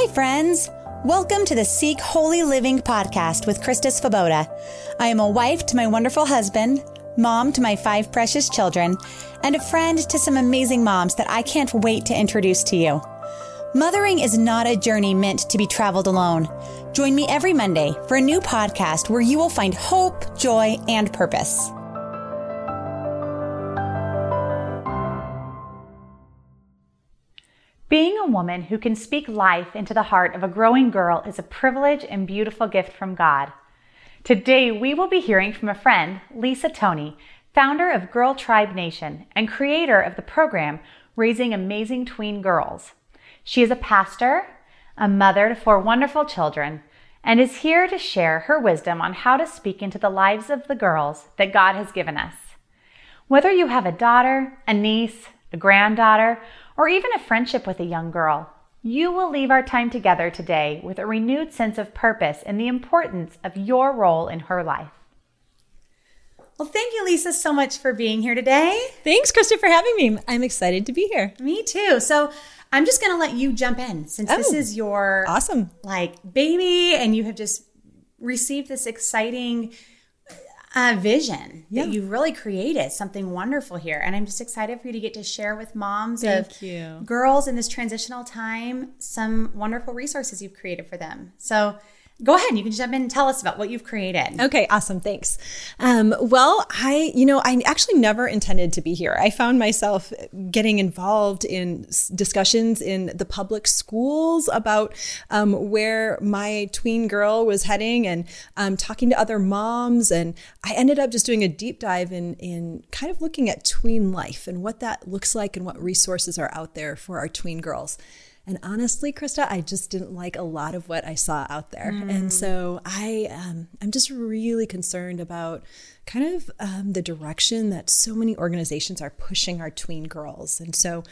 Hi, friends. Welcome to the Seek Holy Living podcast with Krista Svoboda. I am a wife to my wonderful husband, mom to my 5 precious children, and a friend to some amazing moms that I can't wait to introduce to you. Mothering is not a journey meant to be traveled alone. Join me every Monday for a new podcast where you will find hope, joy, and purpose. Being a woman who can speak life into the heart of a growing girl is a privilege and beautiful gift from God. Today, we will be hearing from a friend, Lisa Toney, founder of Girl Tribe Nation and creator of the program Raising Amazing Tween Girls. She is a pastor, a mother to 4 wonderful children, and is here to share her wisdom on how to speak into the lives of the girls that God has given us. Whether you have a daughter, a niece, a granddaughter, or even a friendship with a young girl, you will leave our time together today with a renewed sense of purpose and the importance of your role in her life. Well, thank you, Lisa, so much for being here today. Thanks, Krista, for having me. I'm excited to be here. Me too. So I'm just going to let you jump in since this is your awesome baby and you have just received this exciting vision that you've really created something wonderful here. And I'm just excited for you to get to share with moms of girls in this transitional time some wonderful resources you've created for them. So go ahead. You can jump in and tell us about what you've created. Okay. Awesome. Thanks. I actually never intended to be here. I found myself getting involved in discussions in the public schools about where my tween girl was heading and talking to other moms. And I ended up just doing a deep dive in kind of looking at tween life and what that looks like and what resources are out there for our tween girls. And honestly, Krista, I just didn't like a lot of what I saw out there. And so I'm just really concerned about kind of the direction that so many organizations are pushing our tween girls. And so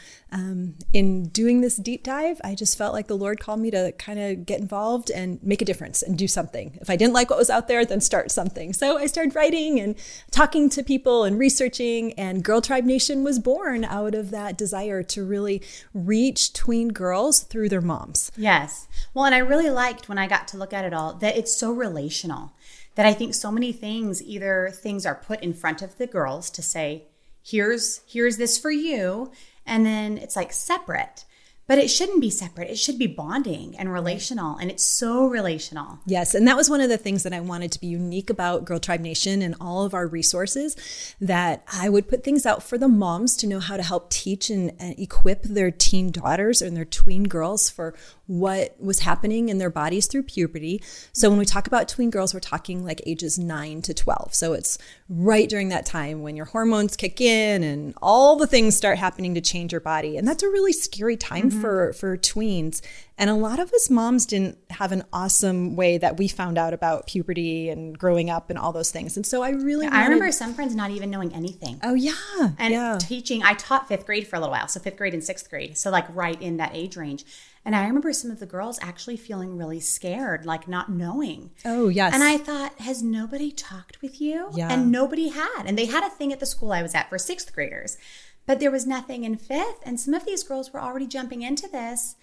in doing this deep dive, I just felt like the Lord called me to kind of get involved and make a difference and do something. If I didn't like what was out there, then start something. So I started writing and talking to people and researching, and Girl Tribe Nation was born out of that desire to really reach tween girls through their moms. Yes. Well, and I really liked when I got to look at it all that it's so relational. That I think so many things, either things are put in front of the girls to say, here's this for you. And then it's like separate, but it shouldn't be separate. It should be bonding and relational. And it's so relational. Yes. And that was one of the things that I wanted to be unique about Girl Tribe Nation and all of our resources, that I would put things out for the moms to know how to help teach and equip their teen daughters and their tween girls for what was happening in their bodies through puberty. So when we talk about tween girls, we're talking like ages 9 to 12. So it's right during that time when your hormones kick in and all the things start happening to change your body. And that's a really scary time for tweens. And a lot of us moms didn't have an awesome way that we found out about puberty and growing up and all those things. And so I really I remember some friends not even knowing anything. Oh, yeah. And teaching. I taught 5th grade for a little while. So 5th grade and 6th grade. So like right in that age range. And I remember some of the girls actually feeling really scared, like not knowing. Oh, yes. And I thought, has nobody talked with you? Yeah. And nobody had. And they had a thing at the school I was at for 6th graders. But there was nothing in 5th. And some of these girls were already jumping into this.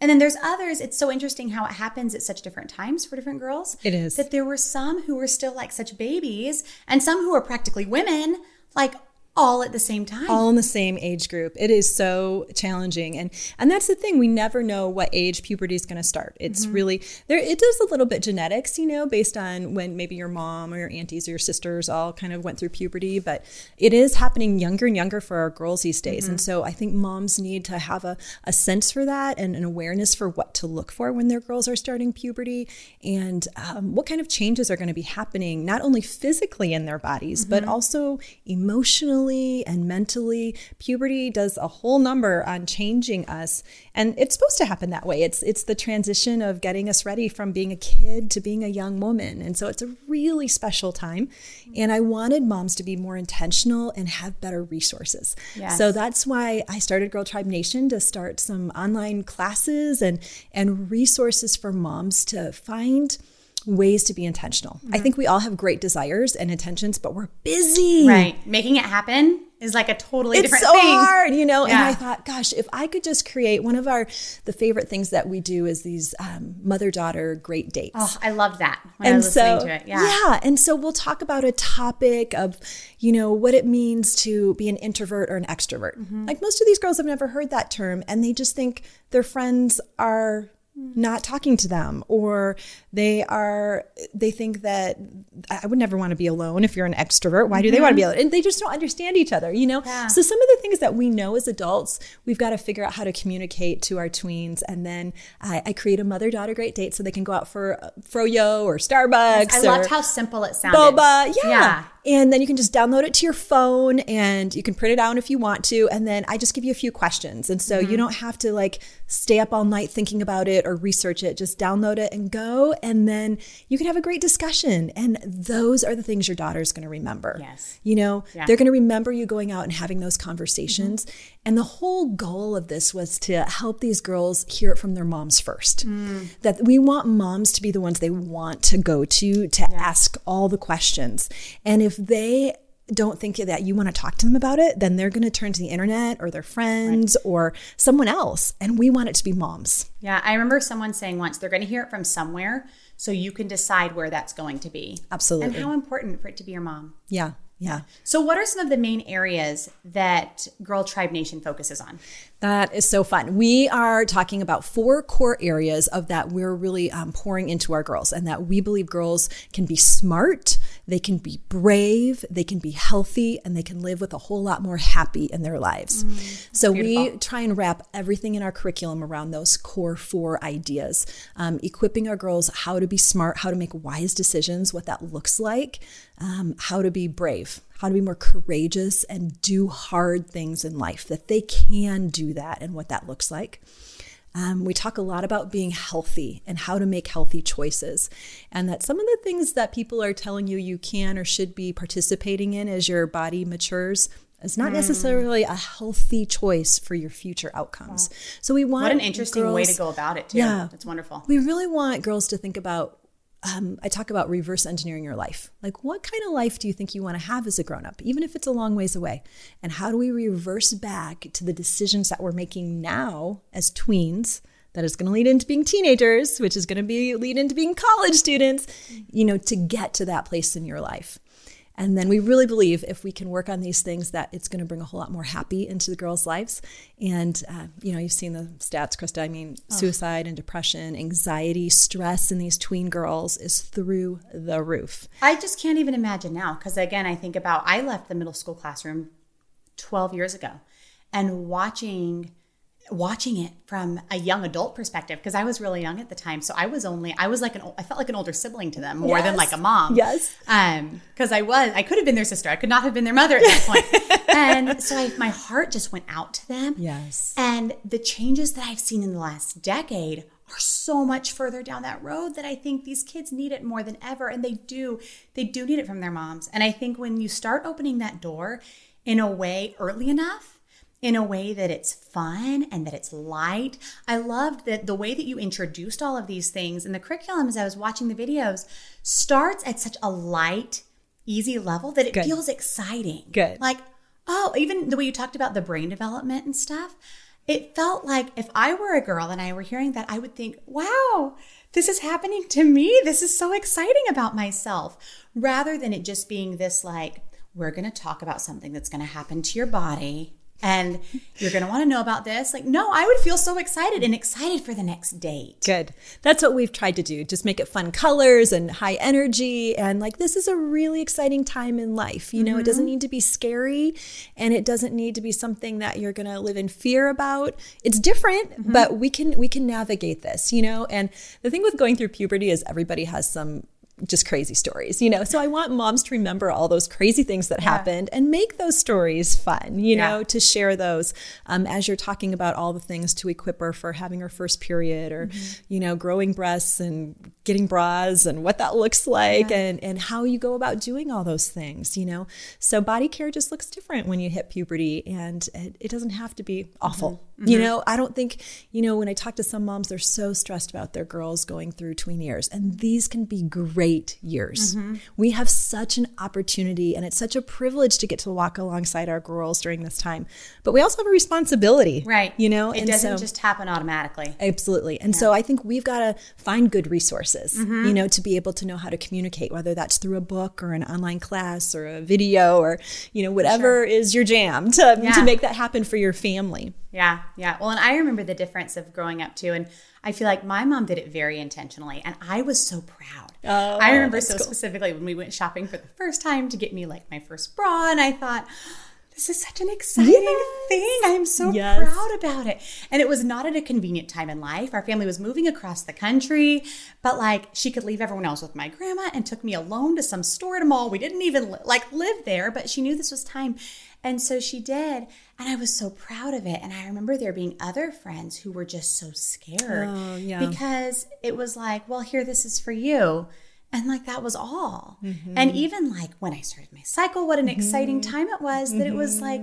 And then there's others. It's so interesting how it happens at such different times for different girls. It is. That there were some who were still like such babies and some who were practically women, like all at the same time. All in the same age group. It is so challenging. And that's the thing. We never know what age puberty is going to start. It's really there. It does a little bit genetics, based on when maybe your mom or your aunties or your sisters all kind of went through puberty. But it is happening younger and younger for our girls these days. And so I think moms need to have a sense for that and an awareness for what to look for when their girls are starting puberty and what kind of changes are going to be happening, not only physically in their bodies, but also emotionally and mentally. Puberty does a whole number on changing us. And it's supposed to happen that way. It's the transition of getting us ready from being a kid to being a young woman. And so it's a really special time. And I wanted moms to be more intentional and have better resources. Yes. So that's why I started Girl Tribe Nation, to start some online classes and resources for moms to find ways to be intentional. I think we all have great desires and intentions, but we're busy. Right. Making it happen is like a totally different thing. It's so hard, you know? Yeah. And I thought, gosh, if I could just create one of the favorite things that we do is these mother-daughter great dates. Oh, I loved that when I was listening to it. Yeah. And so we'll talk about a topic of, you know, what it means to be an introvert or an extrovert. Mm-hmm. Like most of these girls have never heard that term, and they just think their friends are not talking to them, or they think that I would never want to be alone. If you're an extrovert, why do they want to be alone? And they just don't understand each other, you know? Yeah. So some of the things that we know as adults, we've got to figure out how to communicate to our tweens. And then I create a mother-daughter great date so they can go out for froyo or Starbucks. Yes, I loved how simple it sounded. Boba, yeah. And then you can just download it to your phone and you can print it out if you want to. And then I just give you a few questions. And so you don't have to like stay up all night thinking about it or research it. Just download it and go. And then you can have a great discussion. And those are the things your daughter's going to remember. Yes. You know, they're going to remember you going out and having those conversations. Mm-hmm. And the whole goal of this was to help these girls hear it from their moms first. Mm. That we want moms to be the ones they want to go to ask all the questions. And if they don't think that you want to talk to them about it, then they're going to turn to the internet or their friends or someone else. And we want it to be moms. Yeah. I remember someone saying once, they're going to hear it from somewhere, so you can decide where that's going to be. Absolutely. And how important for it to be your mom. Yeah. Yeah. So what are some of the main areas that Girl Tribe Nation focuses on? That is so fun. We are talking about 4 core areas of that we're really pouring into our girls, and that we believe girls can be smart, they can be brave, they can be healthy, and they can live with a whole lot more happy in their lives. So beautiful. We try and wrap everything in our curriculum around those core 4 ideas, equipping our girls how to be smart, how to make wise decisions, what that looks like, how to be brave, how to be more courageous and do hard things in life, that they can do that and what that looks like. We talk a lot about being healthy and how to make healthy choices, and that some of the things that people are telling you can or should be participating in as your body matures is not necessarily a healthy choice for your future outcomes. Wow. So we want— What an interesting way to go about it too. Yeah. That's wonderful. We really want girls to think about— I talk about reverse engineering your life. Like, what kind of life do you think you want to have as a grown-up, even if it's a long ways away? And how do we reverse back to the decisions that we're making now as tweens that is going to lead into being teenagers, which is going to lead into being college students, you know, to get to that place in your life? And then we really believe if we can work on these things, that it's going to bring a whole lot more happy into the girls' lives. And, you know, you've seen the stats, Krista. I mean, suicide and depression, anxiety, stress in these tween girls is through the roof. I just can't even imagine now, because, again, I think about— I left the middle school classroom 12 years ago, and watching it from a young adult perspective, because I was really young at the time. So I felt like an older sibling to them more than like a mom. Yes. Because I could have been their sister. I could not have been their mother at that point. And so my heart just went out to them. Yes. And the changes that I've seen in the last decade are so much further down that road, that I think these kids need it more than ever. And they do need it from their moms. And I think when you start opening that door in a way early enough, in a way that it's fun and that it's light. I loved that the way that you introduced all of these things in the curriculum, as I was watching the videos, starts at such a light, easy level that it feels exciting. Good. Like, even the way you talked about the brain development and stuff, it felt like if I were a girl and I were hearing that, I would think, wow, this is happening to me. This is so exciting about myself, rather than it just being this like, we're going to talk about something that's going to happen to your body, and you're going to want to know about this. Like, no, I would feel so excited and excited for the next date. Good. That's what we've tried to do. Just make it fun colors and high energy. And like, this is a really exciting time in life. You know, it doesn't need to be scary, and it doesn't need to be something that you're going to live in fear about. It's different, but we can navigate this, you know? And the thing with going through puberty is everybody has some just crazy stories, you know? So I want moms to remember all those crazy things that happened and make those stories fun, you know, to share those as you're talking about all the things to equip her for having her first period, or, you know, growing breasts and getting bras and what that looks like, and how you go about doing all those things, you know? So body care just looks different when you hit puberty, and it doesn't have to be awful. You know, I don't think, you know, when I talk to some moms, they're so stressed about their girls going through tween years, and these can be great 8 years. Mm-hmm. We have such an opportunity, and it's such a privilege to get to walk alongside our girls during this time. But we also have a responsibility. Right. You know, it doesn't just happen automatically. Absolutely. And so I think we've got to find good resources, mm-hmm. you know, to be able to know how to communicate, whether that's through a book or an online class or a video or, you know, whatever is your jam to make that happen for your family. Yeah. Yeah. Well, and I remember the difference of growing up too. And I feel like my mom did it very intentionally. And I was so proud. Oh, I remember specifically when we went shopping for the first time to get me like my first bra. And I thought, this is such an exciting thing. I'm so proud about it. And it was not at a convenient time in life. Our family was moving across the country, but like she could leave everyone else with my grandma and took me alone to some store at a mall. We didn't even live there, but she knew this was time. And so she did. And I was so proud of it. And I remember there being other friends who were just so scared because it was like, well, here, this is for you. And like that was all. Mm-hmm. And even like when I started my cycle, what an mm-hmm. exciting time it was that mm-hmm. it was like,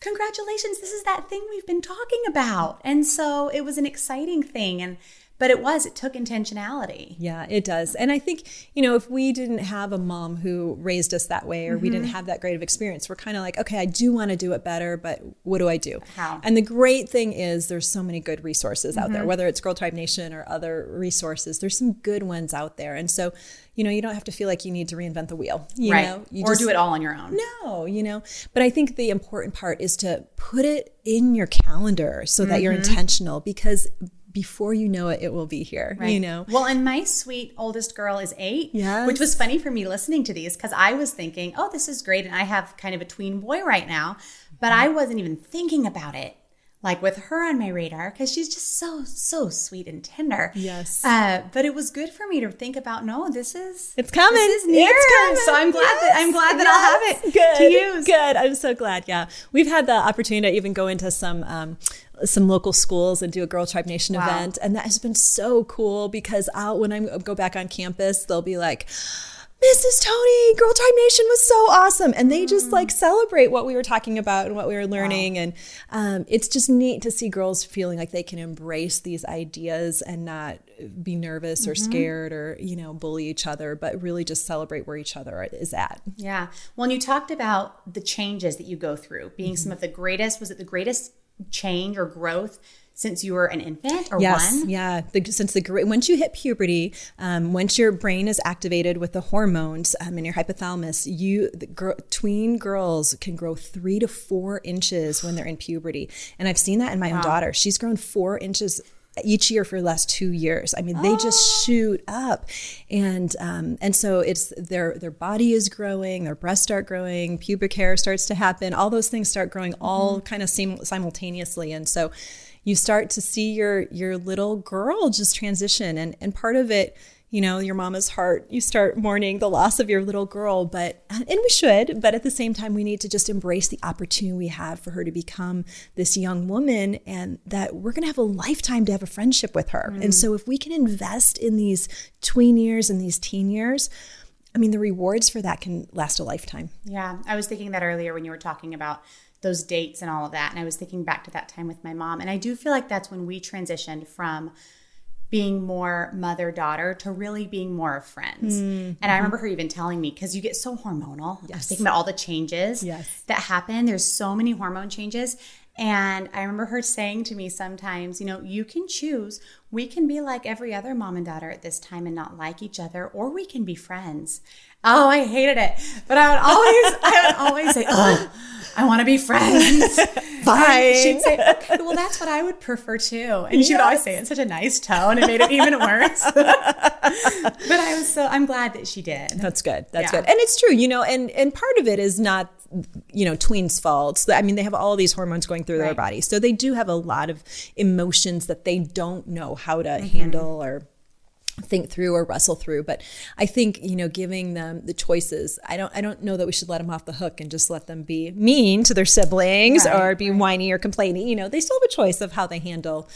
congratulations, this is that thing we've been talking about. And so it was an exciting thing. But it took intentionality. Yeah, it does. And I think, you know, if we didn't have a mom who raised us that way or mm-hmm. we didn't have that great of experience, we're kind of like, okay, I do want to do it better, but what do I do? How? And the great thing is there's so many good resources mm-hmm. out there, whether it's Girl Tribe Nation or other resources, there's some good ones out there. And so, you know, you don't have to feel like you need to reinvent the wheel. You know? Or do it all on your own. No, you know. But I think the important part is to put it in your calendar so mm-hmm. that you're intentional, because before you know it, it will be here, right. You know? Well, and my sweet oldest girl is 8, which was funny for me listening to these because I was thinking, oh, this is great. And I have kind of a tween boy right now, but I wasn't even thinking about it, like with her on my radar, because she's just so, so sweet and tender. Yes. But it was good for me to think about, no, it's coming. This is near. It's coming. So I'm glad that I'll have it to use. Good. I'm so glad. Yeah. We've had the opportunity to even go into some local schools and do a Girl Tribe Nation event. And that has been so cool because when I go back on campus, they'll be like, Mrs. Toney, Girl Tribe Nation was so awesome. And they just like celebrate what we were talking about and what we were learning. Wow. And it's just neat to see girls feeling like they can embrace these ideas and not be nervous or mm-hmm. scared or, you know, bully each other, but really just celebrate where each other is at. Yeah. Well, and you talked about the changes that you go through being mm-hmm. some of the greatest. Was it the greatest change or growth since you were an infant or one? Yeah. Once you hit puberty, once your brain is activated with the hormones in your hypothalamus, tween girls can grow 3 to 4 inches when they're in puberty. And I've seen that in my own daughter. She's grown 4 inches each year for the last 2 years. I mean, they just shoot up. And so it's their body is growing, their breasts start growing, pubic hair starts to happen. All those things start growing all kind of simultaneously. And so you start to see your little girl just transition. And part of it, you know, your mama's heart, you start mourning the loss of your little girl, but at the same time, we need to just embrace the opportunity we have for her to become this young woman and that we're going to have a lifetime to have a friendship with her. Mm. And so if we can invest in these tween years and these teen years, I mean, the rewards for that can last a lifetime. Yeah. I was thinking that earlier when you were talking about those dates and all of that. And I was thinking back to that time with my mom. And I do feel like that's when we transitioned from being more mother-daughter to really being more of friends. Mm-hmm. And I remember her even telling me, because you get so hormonal. Yes. I was thinking about all the changes that happen. There's so many hormone changes. And I remember her saying to me sometimes, you know, you can choose. We can be like every other mom and daughter at this time and not like each other, or we can be friends. Oh, I hated it. But I would always say, oh, I want to be friends. Bye. She'd say, okay, well, that's what I would prefer too. And she would always say it in such a nice tone. It made it even worse. But I'm glad that she did. That's good. That's good. And it's true, you know, and part of it is not, you know, tweens' faults. I mean, they have all these hormones going through their body. So they do have a lot of emotions that they don't know how to handle or think through or wrestle through. But I think, you know, giving them the choices, I don't know that we should let them off the hook and just let them be mean to their siblings or be whiny or complaining. You know, they still have a choice of how they handle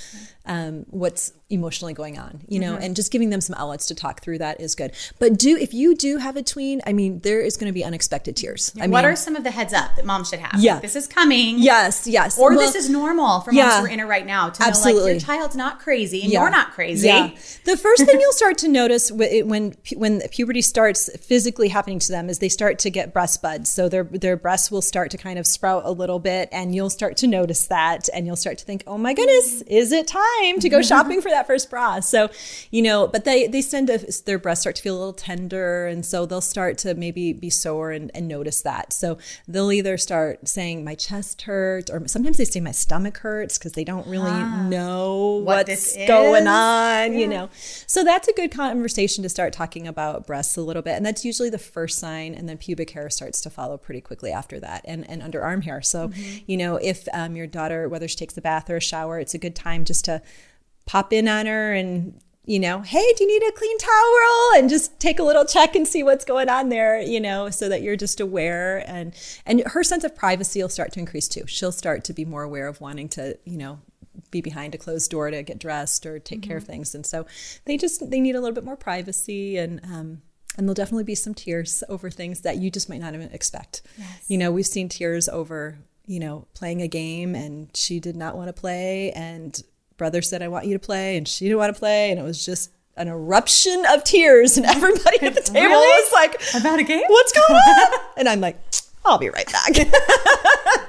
what's emotionally going on, you know, and just giving them some outlets to talk through that is good. But if you do have a tween, I mean, there is going to be unexpected tears. Yeah. I mean, what are some of the heads up that mom should have? Yeah. Like, this is coming. Yes, yes. Or this is normal for moms who are in it right now to know, like, your child's not crazy and you're not crazy. Yeah. The first thing you'll start to notice when puberty starts physically happening to them is they start to get breast buds. So their breasts will start to kind of sprout a little bit, and you'll start to notice that, and you'll start to think, oh my goodness, is it time to go shopping for that first bra? So, you know, but they tend to, their breasts start to feel a little tender, and so they'll start to maybe be sore and notice that. So they'll either start saying my chest hurts, or sometimes they say my stomach hurts because they don't really know what's going on, you know. So that's a good conversation to start talking about breasts a little bit. And that's usually the first sign. And then pubic hair starts to follow pretty quickly after that, and underarm hair. So, you know, if your daughter, whether she takes a bath or a shower, it's a good time just to pop in on her and, you know, hey, do you need a clean towel? And just take a little check and see what's going on there, you know, so that you're just aware. And her sense of privacy will start to increase too. She'll start to be more aware of wanting to, you know, be behind a closed door to get dressed or take care of things. And so they need a little bit more privacy, and there'll definitely be some tears over things that you just might not even expect. Yes. You know, we've seen tears over, you know, playing a game and she did not want to play, and brother said, I want you to play, and she didn't want to play. And it was just an eruption of tears, and everybody at the table was like, about a game? What's going on? And I'm like, I'll be right back.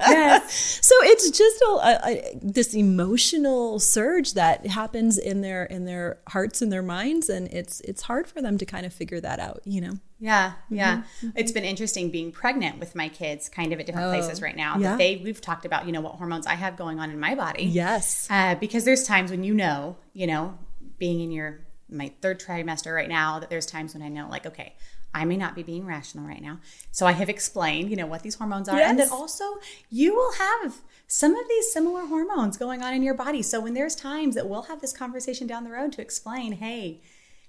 Yes. So it's just this emotional surge that happens in their hearts and their minds, and it's hard for them to kind of figure that out, you know. Yeah, yeah. Mm-hmm. It's been interesting being pregnant with my kids, kind of at different places right now. Yeah. We've talked about, you know, what hormones I have going on in my body. Yes. Because there's times when you know, being in my third trimester right now, that there's times when I know, like, okay, I may not be being rational right now. So I have explained, you know, what these hormones are. Yes. And that also you will have some of these similar hormones going on in your body. So when there's times that we'll have this conversation down the road to explain, hey,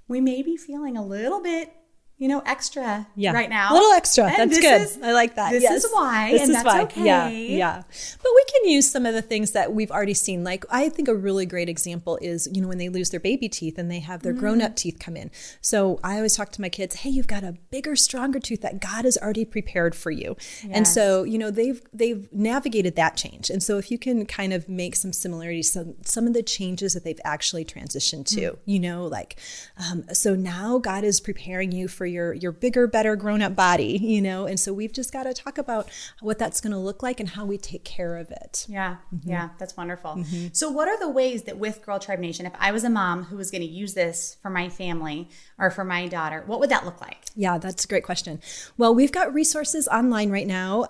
we may be feeling a little bit, you know, extra right now. A little extra. And that's good. I like that. This is why. This and is that's why. Okay. Yeah, yeah. But we can use some of the things that we've already seen. Like, I think a really great example is, you know, when they lose their baby teeth and they have their grown-up teeth come in. So I always talk to my kids, hey, you've got a bigger, stronger tooth that God has already prepared for you. Yes. And so, you know, they've navigated that change. And so if you can kind of make some similarities, some of the changes that they've actually transitioned to, you know, like, so now God is preparing you for your bigger, better grown-up body, you know? And so we've just got to talk about what that's going to look like and how we take care of it. Yeah. Mm-hmm. Yeah. That's wonderful. Mm-hmm. So what are the ways that with Girl Tribe Nation, if I was a mom who was going to use this for my family or for my daughter, what would that look like? Yeah, that's a great question. Well, we've got resources online right now.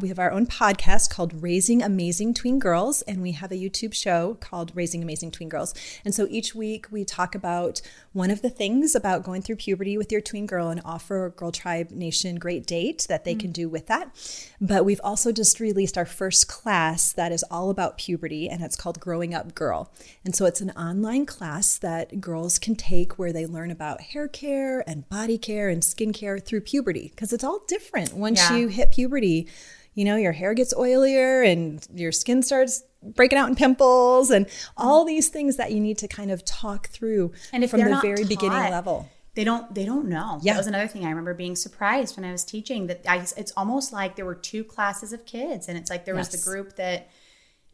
We have our own podcast called Raising Amazing Tween Girls, and we have a YouTube show called Raising Amazing Tween Girls. And so each week we talk about one of the things about going through puberty with your tween girl and offer Girl Tribe Nation great date that they can do with that. But we've also just released our first class that is all about puberty, and it's called Growing Up Girl. And so it's an online class that girls can take where they learn about hair care and body care and skin care through puberty, because it's all different once you hit puberty. You know, your hair gets oilier and your skin starts breaking out in pimples and all these things that you need to kind of talk through from the very beginning level. They don't know. Yeah. That was another thing. I remember being surprised when I was teaching that it's almost like there were two classes of kids, and it's like there was the group that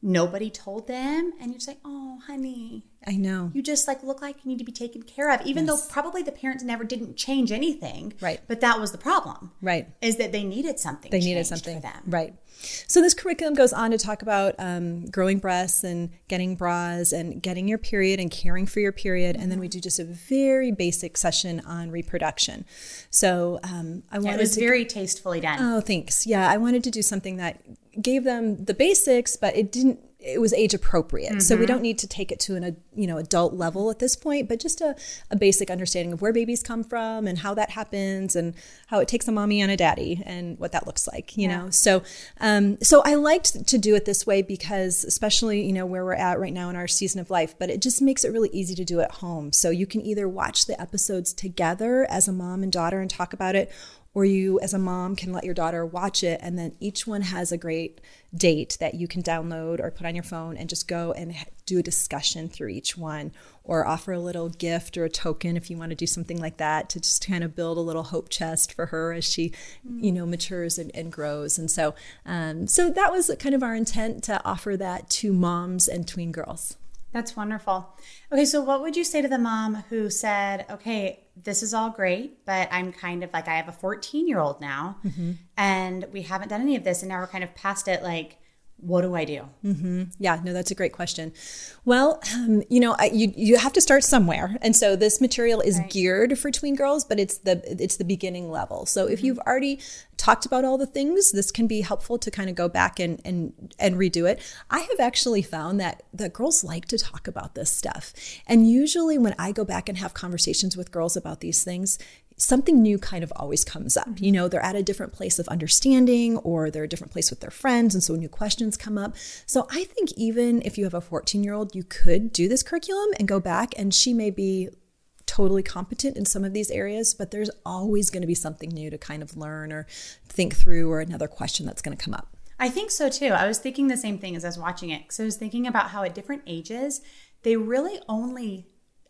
nobody told them, and you're just like, oh, honey. I know. You just like look like you need to be taken care of, even though probably the parents never didn't change anything. Right. But that was the problem. Right. Is that they needed something. They needed something for them. Right. So this curriculum goes on to talk about growing breasts and getting bras and getting your period and caring for your period. And then we do just a very basic session on reproduction. So it was very tastefully done. Oh, thanks. Yeah, I wanted to do something that gave them the basics, but it was age appropriate. Mm-hmm. So we don't need to take it to an adult level at this point, but just a basic understanding of where babies come from and how that happens and how it takes a mommy and a daddy and what that looks like, you know? So, so I liked to do it this way because especially, you know, where we're at right now in our season of life, but it just makes it really easy to do at home. So you can either watch the episodes together as a mom and daughter and talk about it, or you as a mom can let your daughter watch it, and then each one has a great date that you can download or put on your phone and just go and do a discussion through each one, or offer a little gift or a token if you want to do something like that to just kind of build a little hope chest for her as she, you know, matures and grows. And so so that was kind of our intent to offer that to moms and tween girls. That's wonderful. Okay, so what would you say to the mom who said, okay, this is all great, but I'm kind of like, I have a 14-year-old now, mm-hmm. and we haven't done any of this, and now we're kind of past it, like, what do I do? Mm-hmm. Yeah, no, that's a great question. Well, you know, you have to start somewhere. And so this material is right. geared for tween girls, but it's the beginning level. So if mm-hmm. you've already talked about all the things, this can be helpful to kind of go back and redo it. I have actually found that the girls like to talk about this stuff. And usually when I go back and have conversations with girls about these things, something new kind of always comes up. You know, they're at a different place of understanding, or they're a different place with their friends. And so new questions come up. So I think even if you have a 14-year-old, you could do this curriculum and go back, and she may be totally competent in some of these areas, but there's always going to be something new to kind of learn or think through, or another question that's going to come up. I think so too. I was thinking the same thing as I was watching it. Because I was thinking about how at different ages, they really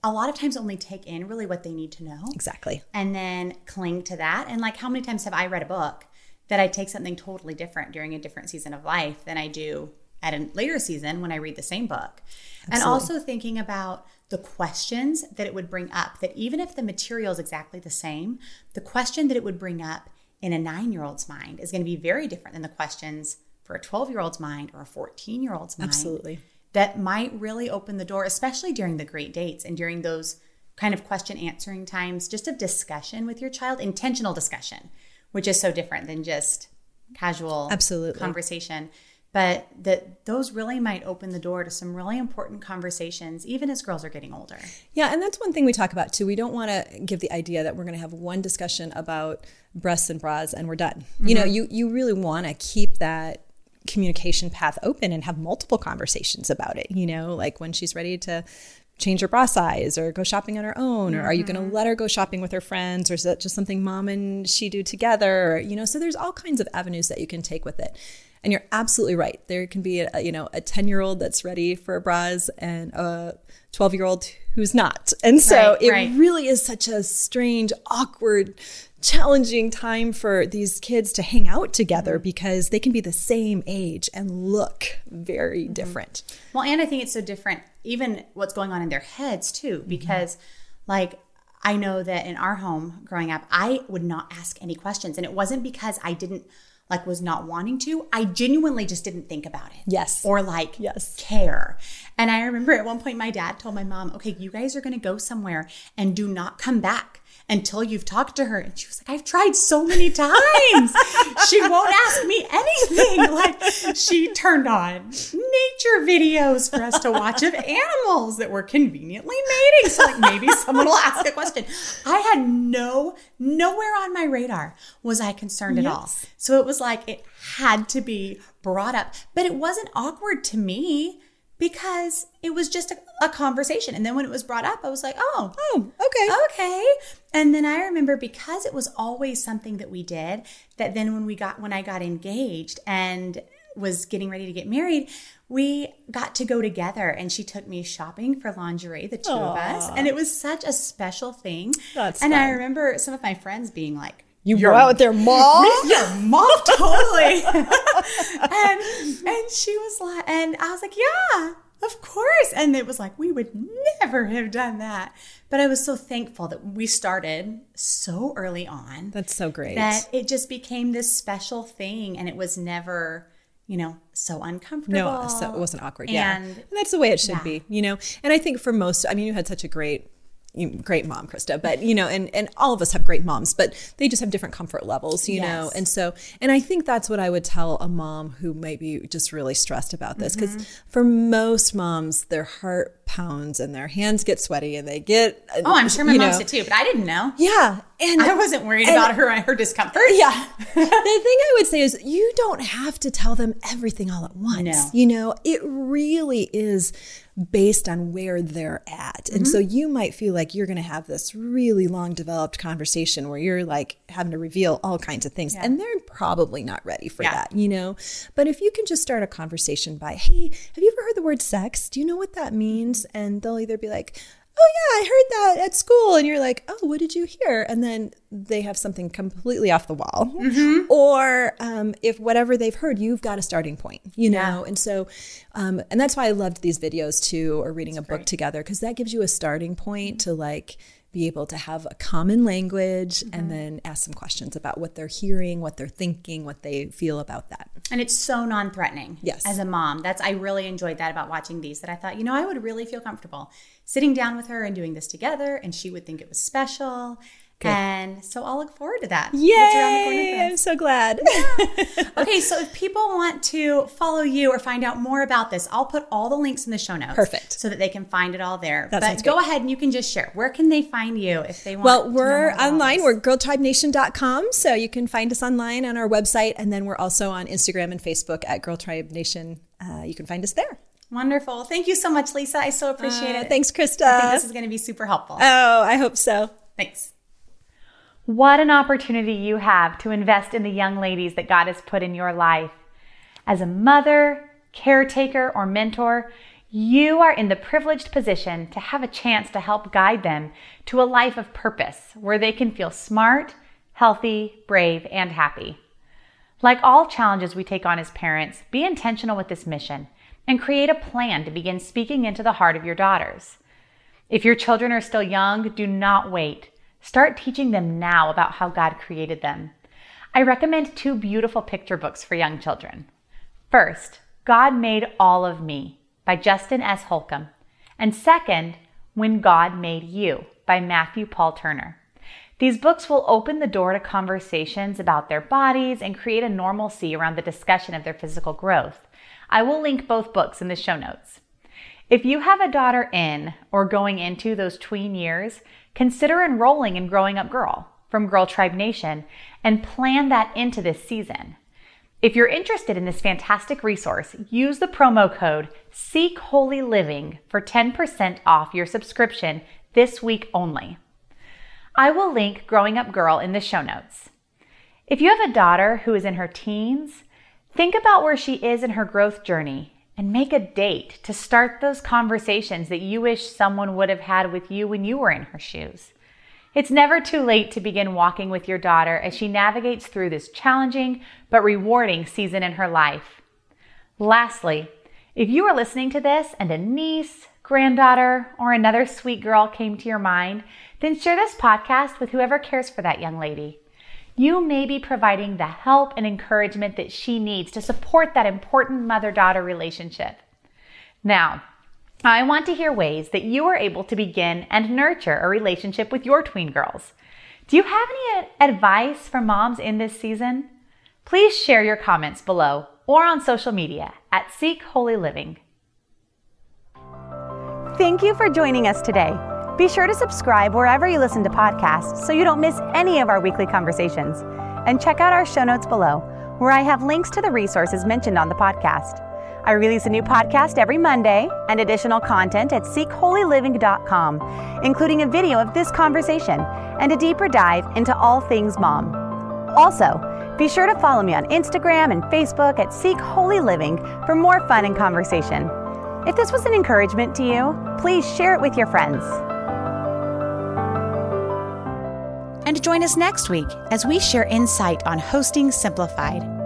a lot of times only take in really what they need to know. Exactly. And then cling to that. And like, how many times have I read a book that I take something totally different during a different season of life than I do at a later season when I read the same book? Absolutely. And also thinking about the questions that it would bring up, that even if the material is exactly the same, the question that it would bring up in a 9-year-old's mind is going to be very different than the questions for a 12-year-old's mind or a 14-year-old's mind. Absolutely. That might really open the door, especially during the great dates and during those kind of question answering times, just of discussion with your child, intentional discussion, which is so different than just casual Absolutely. Conversation. But that those really might open the door to some really important conversations, even as girls are getting older. Yeah, and that's one thing we talk about too. We don't want to give the idea that we're going to have one discussion about breasts and bras and we're done. Mm-hmm. You know, you really want to keep that communication path open and have multiple conversations about it, you know, like when she's ready to change her bra size or go shopping on her own, or mm-hmm. are you going to let her go shopping with her friends, or is that just something mom and she do together? Or, you know, so there's all kinds of avenues that you can take with it. And you're absolutely right. There can be a 10-year-old that's ready for bras and a 12-year-old who's not. And so it really is such a strange, awkward, challenging time for these kids to hang out together, mm-hmm. because they can be the same age and look very mm-hmm. different. Well, and I think it's so different, even what's going on in their heads too, because mm-hmm. like, I know that in our home growing up, I would not ask any questions. And it wasn't because I didn't like was not wanting to. I genuinely just didn't think about it. Yes. Or like yes. care. And I remember at one point my dad told my mom, okay, you guys are going to go somewhere and do not come back until you've talked to her. And she was like, I've tried so many times. She won't ask me anything. Like, she turned on nature videos for us to watch of animals that were conveniently mating. So like, maybe someone will ask a question. I had nowhere on my radar was I concerned yes. at all. So it was like, it had to be brought up, but it wasn't awkward to me, because it was just a conversation. And then when it was brought up, I was like, okay. And then I remember, because it was always something that we did, that then when I got engaged and was getting ready to get married, we got to go together, and she took me shopping for lingerie, the two Aww. Of us. And it was such a special thing. That's and fun. I remember some of my friends being like, You're out with their mom? With your mom, totally. and she was like, and I was like, yeah, of course. And it was like, we would never have done that. But I was so thankful that we started so early on. That's so great. That it just became this special thing, and it was never, you know, so uncomfortable. No, so it wasn't awkward. Yeah. And that's the way it should yeah. be, you know. And I think for most, I mean, you had such a great mom, Krista, but you know, and all of us have great moms, but they just have different comfort levels, you yes. know? And so, and I think that's what I would tell a mom who might be just really stressed about this. Mm-hmm. 'Cause for most moms, their heart pounds and their hands get sweaty and they get, oh, I'm sure my mom did too, but I didn't know. Yeah. And I wasn't worried about her discomfort. Yeah. The thing I would say is, you don't have to tell them everything all at once. No. You know, it really is based on where they're at. And mm-hmm. so you might feel like you're going to have this really long developed conversation where you're like having to reveal all kinds of things. Yeah. And they're probably not ready for yeah. that, you know. But if you can just start a conversation by, hey, have you ever heard the word sex? Do you know what that means? And they'll either be like, oh yeah, I heard that at school. And you're like, oh, what did you hear? And then they have something completely off the wall. Mm-hmm. Or if whatever they've heard, you've got a starting point, you know? Yeah. And so, and that's why I loved these videos too, or reading that's a great book together, because that gives you a starting point to like be able to have a common language mm-hmm. and then ask some questions about what they're hearing, what they're thinking, what they feel about that. And it's so non-threatening yes. as a mom. I really enjoyed that about watching these, that I thought, you know, I would really feel comfortable sitting down with her and doing this together, and she would think it was special. Good. And so I'll look forward to that. Yay! I'm so glad. Yeah. Okay, so if people want to follow you or find out more about this, I'll put all the links in the show notes. Perfect. So that they can find it all there. But go ahead and you can just share. Where can they find you if they want to know? Well, we're online. We're girltribenation.com. So you can find us online on our website. And then we're also on Instagram and Facebook at Girl Tribe Nation. You can find us there. Wonderful. Thank you so much, Lisa. I so appreciate it. Thanks, Krista. I think this is going to be super helpful. Oh, I hope so. Thanks. What an opportunity you have to invest in the young ladies that God has put in your life. As a mother, caretaker, or mentor, you are in the privileged position to have a chance to help guide them to a life of purpose where they can feel smart, healthy, brave, and happy. Like all challenges we take on as parents, be intentional with this mission and create a plan to begin speaking into the heart of your daughters. If your children are still young, do not wait. Start teaching them now about how God created them. I recommend 2 beautiful picture books for young children. First, God Made All of Me by Justin S. Holcomb. And second, When God Made You by Matthew Paul Turner. These books will open the door to conversations about their bodies and create a normalcy around the discussion of their physical growth. I will link both books in the show notes. If you have a daughter in or going into those tween years, consider enrolling in Growing Up Girl from Girl Tribe Nation and plan that into this season. If you're interested in this fantastic resource, use the promo code Seek Holy Living for 10% off your subscription this week only. I will link Growing Up Girl in the show notes. If you have a daughter who is in her teens, think about where she is in her growth journey and make a date to start those conversations that you wish someone would have had with you when you were in her shoes. It's never too late to begin walking with your daughter as she navigates through this challenging but rewarding season in her life. Lastly, if you are listening to this and a niece, granddaughter, or another sweet girl came to your mind, then share this podcast with whoever cares for that young lady. You may be providing the help and encouragement that she needs to support that important mother-daughter relationship. Now, I want to hear ways that you are able to begin and nurture a relationship with your tween girls. Do you have any advice for moms in this season? Please share your comments below or on social media at Seek Holy Living. Thank you for joining us today. Be sure to subscribe wherever you listen to podcasts so you don't miss any of our weekly conversations. And check out our show notes below, where I have links to the resources mentioned on the podcast. I release a new podcast every Monday and additional content at seekholyliving.com, including a video of this conversation and a deeper dive into all things mom. Also, be sure to follow me on Instagram and Facebook at Seek Holy Living for more fun and conversation. If this was an encouragement to you, please share it with your friends. And join us next week as we share insight on Hosting Simplified.